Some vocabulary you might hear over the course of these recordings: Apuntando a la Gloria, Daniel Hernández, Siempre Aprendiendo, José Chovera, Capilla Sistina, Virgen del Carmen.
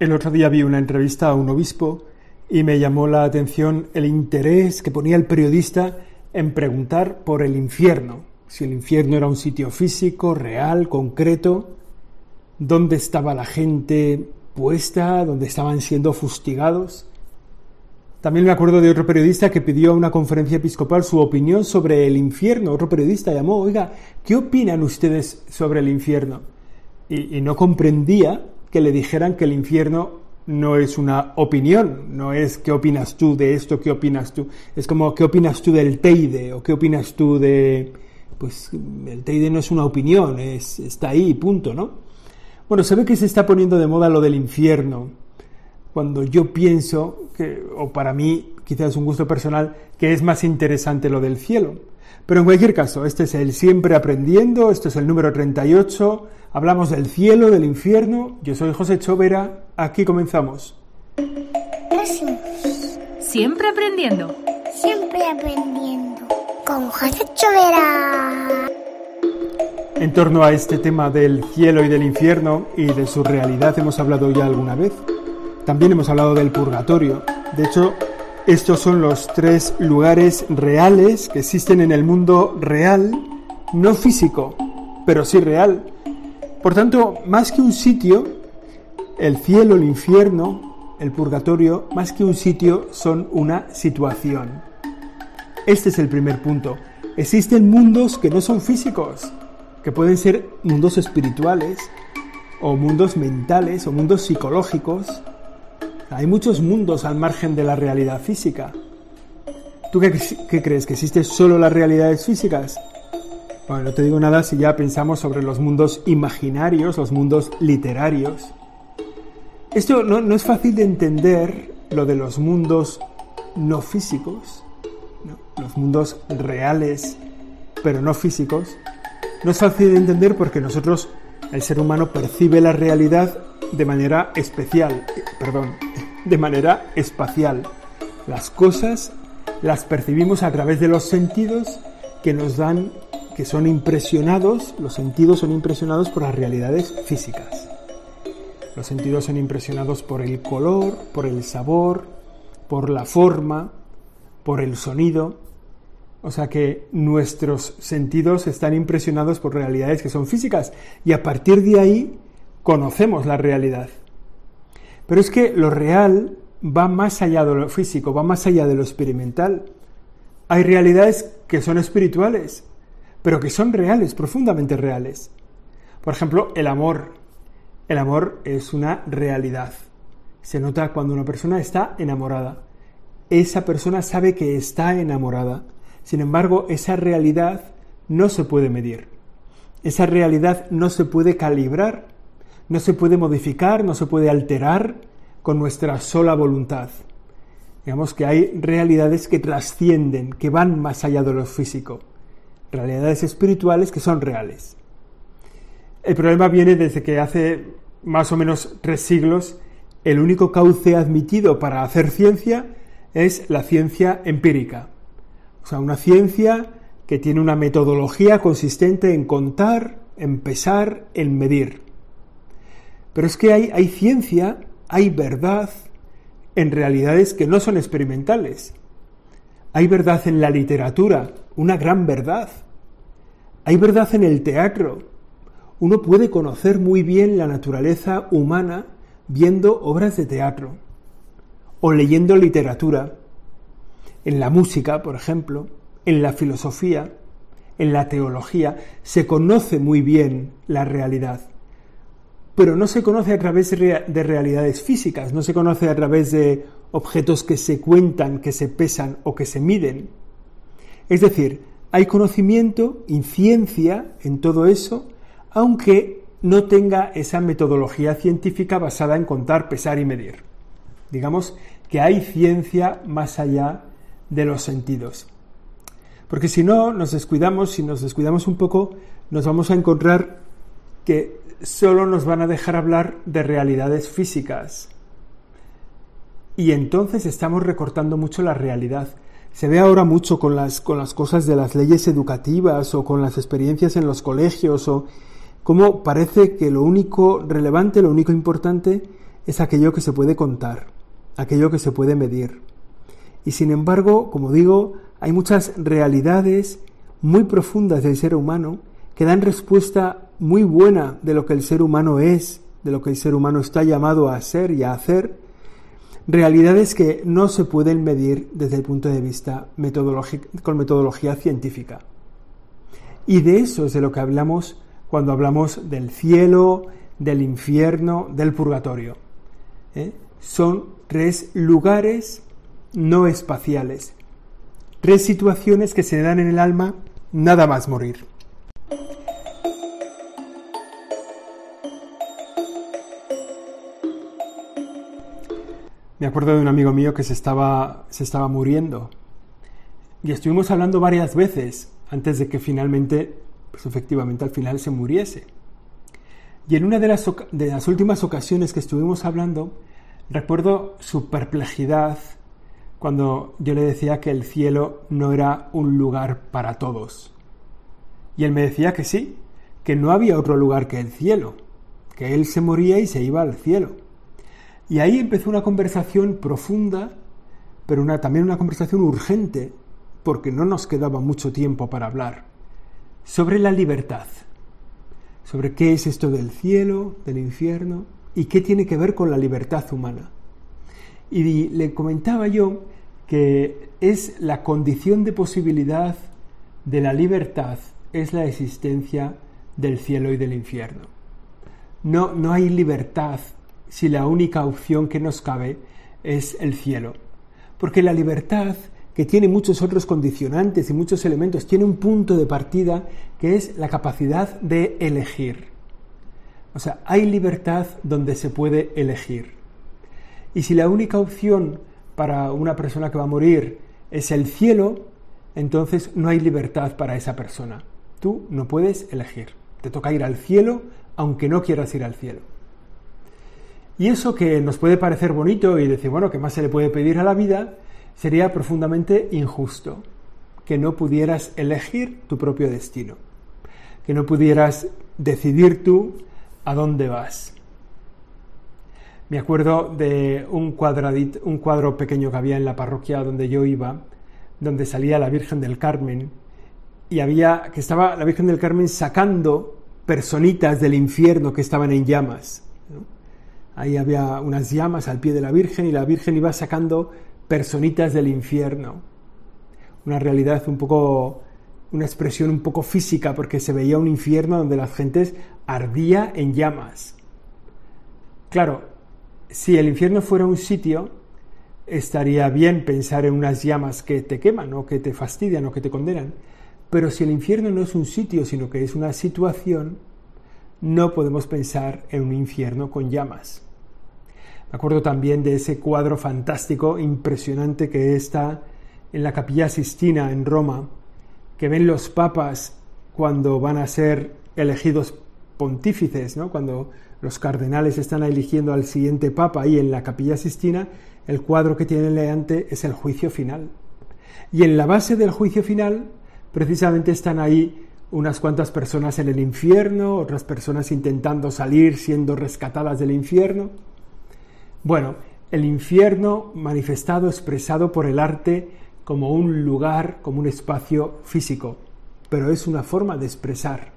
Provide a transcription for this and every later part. El otro día vi una entrevista a un obispo y me llamó la atención el interés que ponía el periodista en preguntar por el infierno. Si el infierno era un sitio físico, real, concreto, dónde estaba la gente puesta, dónde estaban siendo fustigados. También me acuerdo de otro periodista que pidió a una conferencia episcopal su opinión sobre el infierno. Otro periodista llamó, oiga, ¿qué opinan ustedes sobre el infierno? Y no comprendía que le dijeran que el infierno no es una opinión, no es qué opinas tú de esto, qué opinas tú. Es como qué opinas tú del Teide o qué opinas tú de... Pues el Teide no es una opinión, está ahí, punto, ¿no? Bueno, se ve que se está poniendo de moda lo del infierno. Cuando yo pienso, o para mí, quizás es un gusto personal, que es más interesante lo del cielo. Pero en cualquier caso, este es el Siempre Aprendiendo, esto es el número 38, hablamos del cielo, del infierno, yo soy José Chovera, aquí comenzamos. Siempre Aprendiendo. Siempre Aprendiendo. Con José Chovera. En torno a este tema del cielo y del infierno y de su realidad hemos hablado ya alguna vez. También hemos hablado del purgatorio. De hecho, estos son los tres lugares reales que existen en el mundo real, no físico, pero sí real. Por tanto, más que un sitio, el cielo, el infierno, el purgatorio, más que un sitio, son una situación. Este es el primer punto. Existen mundos que no son físicos, que pueden ser mundos espirituales, o mundos mentales, o mundos psicológicos. Hay muchos mundos al margen de la realidad física. ¿Tú qué crees? ¿Que existen solo las realidades físicas? Bueno, no te digo nada si ya pensamos sobre los mundos imaginarios, los mundos literarios. Esto no es fácil de entender, lo de los mundos no físicos, ¿no? Los mundos reales, pero no físicos. No es fácil de entender porque nosotros, el ser humano, percibe la realidad de manera espacial. Las cosas las percibimos a través de los sentidos que son impresionados, los sentidos son impresionados por las realidades físicas. Los sentidos son impresionados por el color, por el sabor, por la forma, por el sonido. O sea que nuestros sentidos están impresionados por realidades que son físicas y a partir de ahí conocemos la realidad. Pero es que lo real va más allá de lo físico, va más allá de lo experimental. Hay realidades que son espirituales, pero que son reales, profundamente reales. Por ejemplo, el amor. El amor es una realidad. Se nota cuando una persona está enamorada. Esa persona sabe que está enamorada. Sin embargo, esa realidad no se puede medir. Esa realidad no se puede calibrar. No se puede modificar, no se puede alterar con nuestra sola voluntad. Digamos que hay realidades que trascienden, que van más allá de lo físico. Realidades espirituales que son reales. El problema viene desde que hace más o menos 3 siglos el único cauce admitido para hacer ciencia es la ciencia empírica. O sea, una ciencia que tiene una metodología consistente en contar, en pesar, en medir. Pero es que hay ciencia, hay verdad en realidades que no son experimentales. Hay verdad en la literatura, una gran verdad. Hay verdad en el teatro. Uno puede conocer muy bien la naturaleza humana viendo obras de teatro o leyendo literatura. En la música, por ejemplo, en la filosofía, en la teología, se conoce muy bien la realidad. Pero no se conoce a través de realidades físicas, no se conoce a través de objetos que se cuentan, que se pesan o que se miden. Es decir, hay conocimiento y ciencia en todo eso, aunque no tenga esa metodología científica basada en contar, pesar y medir. Digamos que hay ciencia más allá de los sentidos. Porque si no nos descuidamos, si nos descuidamos un poco, nos vamos a encontrar que solo nos van a dejar hablar de realidades físicas. Y entonces estamos recortando mucho la realidad. Se ve ahora mucho con las cosas de las leyes educativas o con las experiencias en los colegios o cómo parece que lo único relevante, lo único importante es aquello que se puede contar, aquello que se puede medir. Y sin embargo, como digo, hay muchas realidades muy profundas del ser humano que dan respuesta muy buena de lo que el ser humano es, de lo que el ser humano está llamado a ser y a hacer, realidades que no se pueden medir desde el punto de vista con metodología científica. Y de eso es de lo que hablamos cuando hablamos del cielo, del infierno, del purgatorio. Son tres lugares no espaciales, tres situaciones que se dan en el alma nada más morir. Me acuerdo de un amigo mío que se estaba muriendo y estuvimos hablando varias veces antes de que finalmente, pues efectivamente al final se muriese. Y en una de las últimas ocasiones que estuvimos hablando, recuerdo su perplejidad cuando yo le decía que el cielo no era un lugar para todos. Y él me decía que sí, que no había otro lugar que el cielo, que él se moría y se iba al cielo. Y ahí empezó una conversación profunda, pero también una conversación urgente, porque no nos quedaba mucho tiempo para hablar, sobre la libertad, sobre qué es esto del cielo, del infierno, y qué tiene que ver con la libertad humana. Y le comentaba yo que es la condición de posibilidad de la libertad, es la existencia del cielo y del infierno. No hay libertad si la única opción que nos cabe es el cielo. Porque la libertad, que tiene muchos otros condicionantes y muchos elementos, tiene un punto de partida que es la capacidad de elegir. O sea, hay libertad donde se puede elegir. Y si la única opción para una persona que va a morir es el cielo, entonces no hay libertad para esa persona. Tú no puedes elegir. Te toca ir al cielo, aunque no quieras ir al cielo. Y eso que nos puede parecer bonito y decir, bueno, ¿qué más se le puede pedir a la vida? Sería profundamente injusto que no pudieras elegir tu propio destino, que no pudieras decidir tú a dónde vas. Me acuerdo de un cuadro pequeño que había en la parroquia donde yo iba, donde salía la Virgen del Carmen, y estaba la Virgen del Carmen sacando personitas del infierno que estaban en llamas, ¿no? Ahí había unas llamas al pie de la Virgen y la Virgen iba sacando personitas del infierno. Una realidad una expresión un poco física, porque se veía un infierno donde las gentes ardía en llamas. Claro, si el infierno fuera un sitio, estaría bien pensar en unas llamas que te queman o que te fastidian o que te condenan. Pero si el infierno no es un sitio, sino que es una situación, no podemos pensar en un infierno con llamas. Me acuerdo también de ese cuadro fantástico, impresionante, que está en la Capilla Sistina en Roma, que ven los papas cuando van a ser elegidos pontífices, ¿no? Cuando los cardenales están eligiendo al siguiente papa ahí en la Capilla Sistina, el cuadro que tienen delante es el juicio final. Y en la base del juicio final, precisamente están ahí unas cuantas personas en el infierno, otras personas intentando salir, siendo rescatadas del infierno. Bueno, el infierno manifestado, expresado por el arte como un lugar, como un espacio físico, pero es una forma de expresar,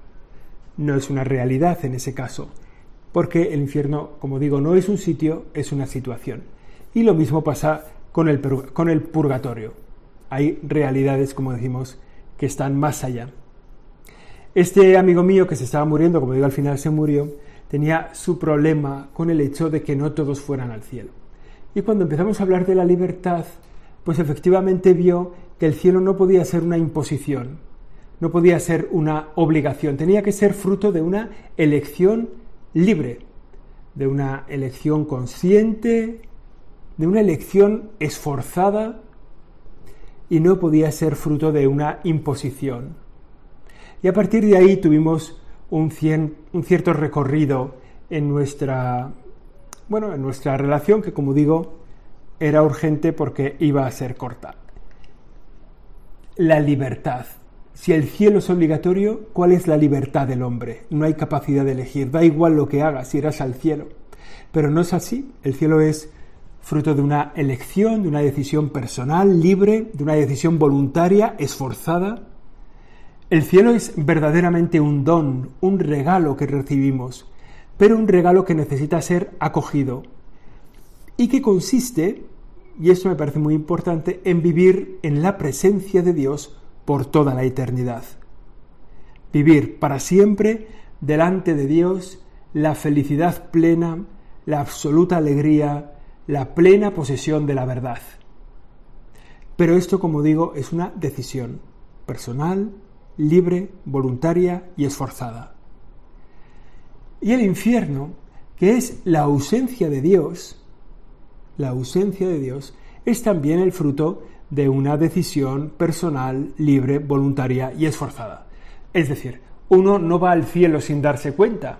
no es una realidad en ese caso. Porque el infierno, como digo, no es un sitio, es una situación. Y lo mismo pasa con el purgatorio. Hay realidades, como decimos, que están más allá. Este amigo mío que se estaba muriendo, como digo, al final se murió, tenía su problema con el hecho de que no todos fueran al cielo. Y cuando empezamos a hablar de la libertad, pues efectivamente vio que el cielo no podía ser una imposición, no podía ser una obligación, tenía que ser fruto de una elección libre, de una elección consciente, de una elección esforzada, y no podía ser fruto de una imposición. Y a partir de ahí tuvimos un cierto recorrido en nuestra relación, que como digo, era urgente porque iba a ser corta. La libertad. Si el cielo es obligatorio, ¿cuál es la libertad del hombre? No hay capacidad de elegir, da igual lo que hagas, irás al cielo. Pero no es así. El cielo es fruto de una elección, de una decisión personal, libre, de una decisión voluntaria, esforzada. El cielo es verdaderamente un don, un regalo que recibimos, pero un regalo que necesita ser acogido y que consiste, y esto me parece muy importante, en vivir en la presencia de Dios por toda la eternidad. Vivir para siempre delante de Dios la felicidad plena, la absoluta alegría, la plena posesión de la verdad. Pero esto, como digo, es una decisión personal, libre, voluntaria y esforzada. Y el infierno, que es la ausencia de Dios es también el fruto de una decisión personal, libre, voluntaria y esforzada. Es decir, uno no va al cielo sin darse cuenta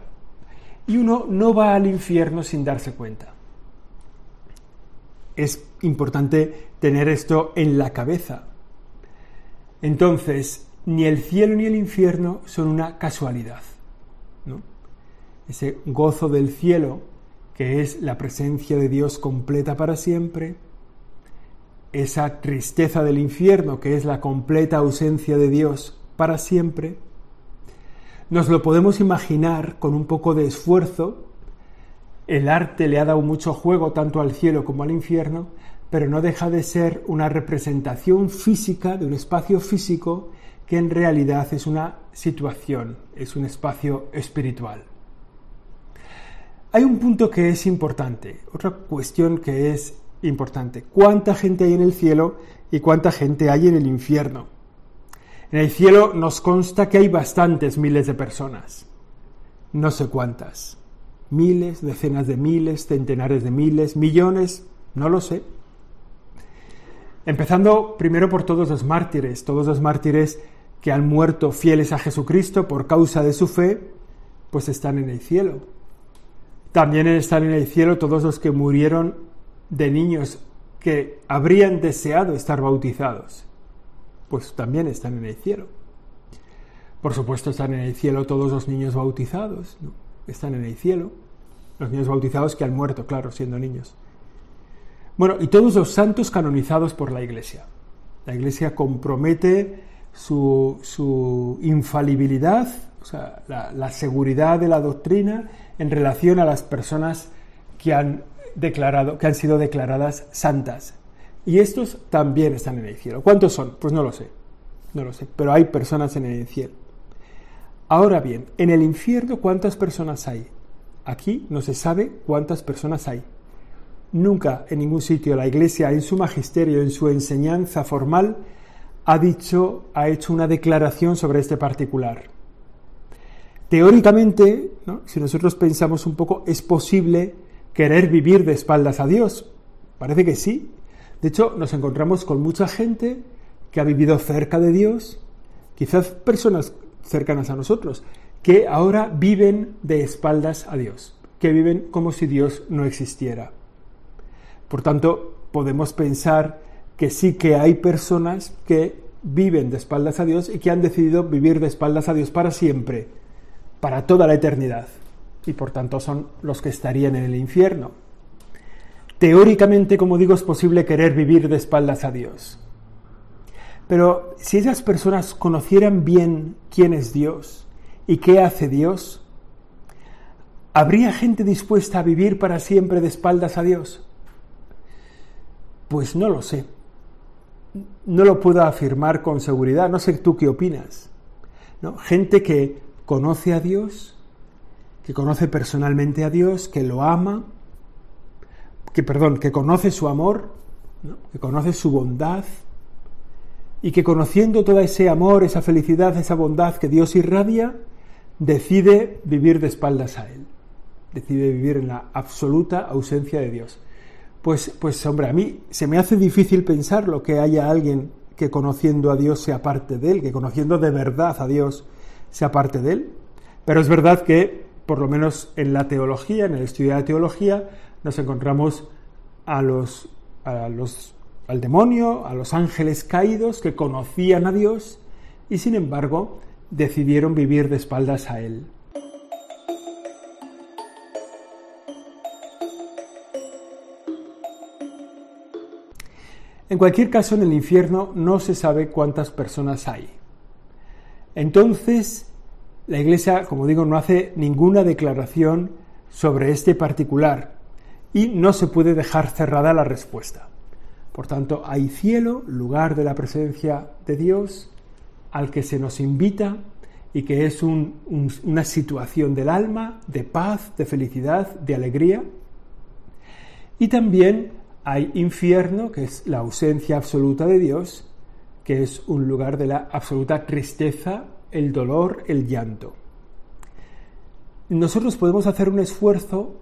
y uno no va al infierno sin darse cuenta. Es importante tener esto en la cabeza. Entonces, ni el cielo ni el infierno son una casualidad, ¿no? Ese gozo del cielo, que es la presencia de Dios completa para siempre, esa tristeza del infierno, que es la completa ausencia de Dios para siempre, nos lo podemos imaginar con un poco de esfuerzo. El arte le ha dado mucho juego tanto al cielo como al infierno, pero no deja de ser una representación física de un espacio físico que en realidad es una situación, es un espacio espiritual. Hay un punto que es importante, otra cuestión que es importante. ¿Cuánta gente hay en el cielo y cuánta gente hay en el infierno? En el cielo nos consta que hay bastantes miles de personas. No sé cuántas. Miles, decenas de miles, centenares de miles, millones, no lo sé. Empezando primero por todos los mártires que han muerto fieles a Jesucristo por causa de su fe, pues están en el cielo. También están en el cielo todos los que murieron de niños que habrían deseado estar bautizados, pues también están en el cielo. Por supuesto están en el cielo todos los niños bautizados, ¿no? Están en el cielo los niños bautizados que han muerto, claro, siendo niños. Bueno, y todos los santos canonizados por la Iglesia. La Iglesia compromete su infalibilidad, o sea, la seguridad de la doctrina en relación a las personas que han sido declaradas santas. Y estos también están en el cielo. ¿Cuántos son? Pues no lo sé, pero hay personas en el cielo. Ahora bien, en el infierno, ¿cuántas personas hay? Aquí no se sabe cuántas personas hay. Nunca en ningún sitio la Iglesia, en su magisterio, en su enseñanza formal, ha hecho una declaración sobre este particular. Teóricamente, ¿no? Si nosotros pensamos un poco, ¿es posible querer vivir de espaldas a Dios? Parece que sí. De hecho, nos encontramos con mucha gente que ha vivido cerca de Dios, quizás personas cercanas a nosotros, que ahora viven de espaldas a Dios, que viven como si Dios no existiera. Por tanto, podemos pensar que sí que hay personas que viven de espaldas a Dios y que han decidido vivir de espaldas a Dios para siempre, para toda la eternidad, y por tanto son los que estarían en el infierno. Teóricamente, como digo, es posible querer vivir de espaldas a Dios. Pero si esas personas conocieran bien quién es Dios y qué hace Dios, ¿habría gente dispuesta a vivir para siempre de espaldas a Dios? Pues no lo sé, no lo puedo afirmar con seguridad, no sé tú qué opinas, ¿no? Gente que conoce a Dios, que conoce personalmente a Dios, que lo ama, que conoce su amor, ¿no? Que conoce su bondad, y que conociendo todo ese amor, esa felicidad, esa bondad que Dios irradia, decide vivir de espaldas a Él, decide vivir en la absoluta ausencia de Dios. Pues hombre, a mí se me hace difícil pensarlo, que haya alguien que conociendo a Dios sea parte de Él, que conociendo de verdad a Dios sea parte de Él. Pero es verdad que, por lo menos en la teología, en el estudio de la teología, nos encontramos al demonio, a los ángeles caídos que conocían a Dios y, sin embargo, decidieron vivir de espaldas a Él. En cualquier caso, en el infierno no se sabe cuántas personas hay. Entonces, la Iglesia, como digo, no hace ninguna declaración sobre este particular y no se puede dejar cerrada la respuesta. Por tanto, hay cielo, lugar de la presencia de Dios, al que se nos invita y que es una situación del alma, de paz, de felicidad, de alegría. Y también hay infierno, que es la ausencia absoluta de Dios, que es un lugar de la absoluta tristeza, el dolor, el llanto. Nosotros podemos hacer un esfuerzo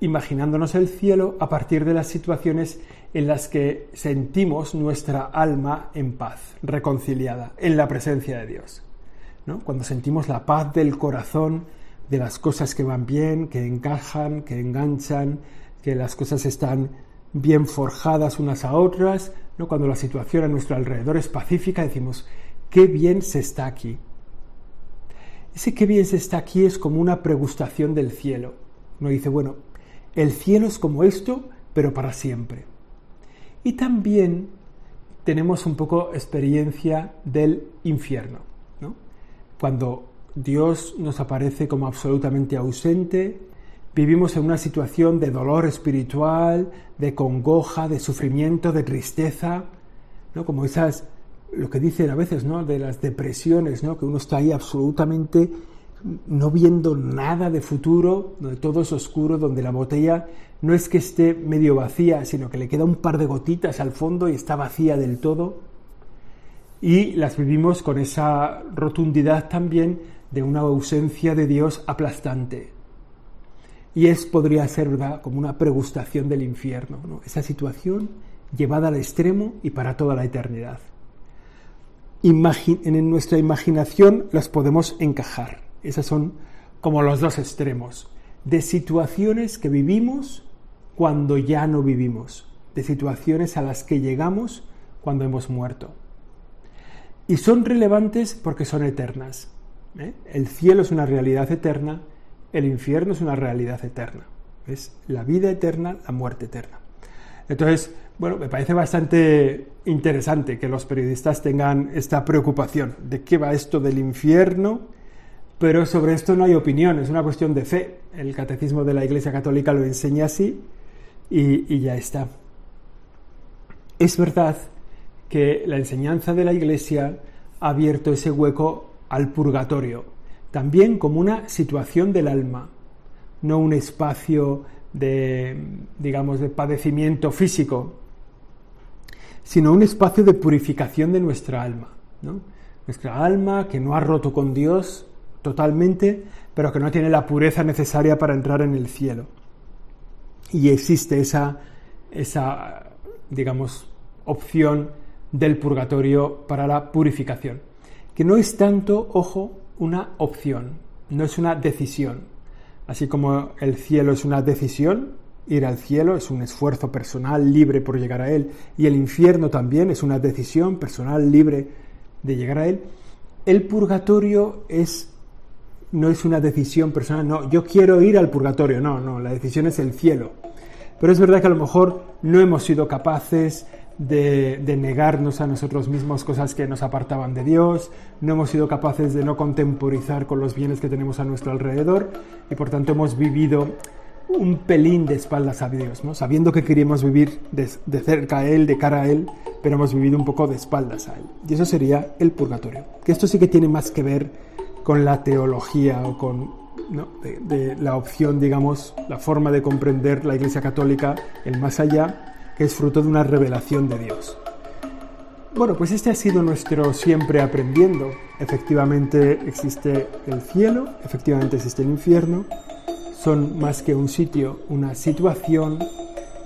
imaginándonos el cielo a partir de las situaciones en las que sentimos nuestra alma en paz, reconciliada, en la presencia de Dios, ¿no? Cuando sentimos la paz del corazón, de las cosas que van bien, que encajan, que enganchan, que las cosas están bien forjadas unas a otras, ¿no? Cuando la situación a nuestro alrededor es pacífica, decimos, qué bien se está aquí. Ese qué bien se está aquí es como una pregustación del cielo. Uno dice, bueno, el cielo es como esto, pero para siempre. Y también tenemos un poco experiencia del infierno, ¿no? Cuando Dios nos aparece como absolutamente ausente, vivimos en una situación de dolor espiritual, de congoja, de sufrimiento, de tristeza, ¿no? Como esas, lo que dicen a veces, ¿no? De las depresiones, ¿no? Que uno está ahí absolutamente no viendo nada de futuro, donde todo es oscuro, donde la botella no es que esté medio vacía, sino que le queda un par de gotitas al fondo y está vacía del todo. Y las vivimos con esa rotundidad también de una ausencia de Dios aplastante. Y podría ser, ¿verdad?, como una pregustación del infierno, ¿no? Esa situación llevada al extremo y para toda la eternidad. En nuestra imaginación las podemos encajar. Esos son como los dos extremos, de situaciones que vivimos cuando ya no vivimos, de situaciones a las que llegamos cuando hemos muerto. Y son relevantes porque son eternas, ¿eh? El cielo es una realidad eterna, el infierno es una realidad eterna, es la vida eterna, la muerte eterna. Entonces, bueno, me parece bastante interesante que los periodistas tengan esta preocupación de qué va esto del infierno, pero sobre esto no hay opinión, es una cuestión de fe. El catecismo de la Iglesia Católica lo enseña así y ya está. Es verdad que la enseñanza de la Iglesia ha abierto ese hueco al purgatorio, también como una situación del alma, no un espacio de, digamos, de padecimiento físico, sino un espacio de purificación de nuestra alma, ¿no? Nuestra alma que no ha roto con Dios totalmente, pero que no tiene la pureza necesaria para entrar en el cielo. Y existe esa digamos, opción del purgatorio para la purificación, que no es tanto, ojo, una opción, no es una decisión. Así como el cielo es una decisión, ir al cielo es un esfuerzo personal libre por llegar a él, y el infierno también es una decisión personal libre de llegar a él, el purgatorio no es una decisión personal, no, yo quiero ir al purgatorio, no, la decisión es el cielo. Pero es verdad que a lo mejor no hemos sido capaces de negarnos a nosotros mismos cosas que nos apartaban de Dios, no hemos sido capaces de no contemporizar con los bienes que tenemos a nuestro alrededor y por tanto hemos vivido un pelín de espaldas a Dios, ¿no? Sabiendo que queríamos vivir de cerca a Él, de cara a Él, pero hemos vivido un poco de espaldas a Él. Y eso sería el purgatorio. Que esto sí que tiene más que ver con la teología o con, ¿no?, de la opción, digamos, la forma de comprender la Iglesia Católica, el más allá, que es fruto de una revelación de Dios. Bueno, pues este ha sido nuestro Siempre Aprendiendo. Efectivamente existe el cielo, efectivamente existe el infierno. Son más que un sitio, una situación,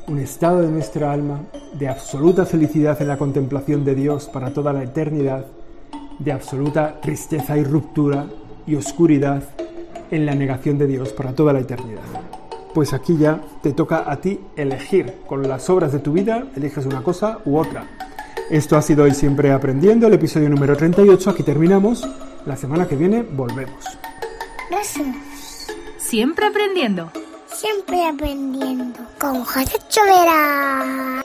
un estado de nuestra alma, de absoluta felicidad en la contemplación de Dios para toda la eternidad, de absoluta tristeza y ruptura y oscuridad en la negación de Dios para toda la eternidad. Pues aquí ya te toca a ti elegir. Con las obras de tu vida, eliges una cosa u otra. Esto ha sido hoy Siempre Aprendiendo, el episodio número 38. Aquí terminamos. La semana que viene volvemos. Gracias. Siempre Aprendiendo. Siempre Aprendiendo. Con José Chovera.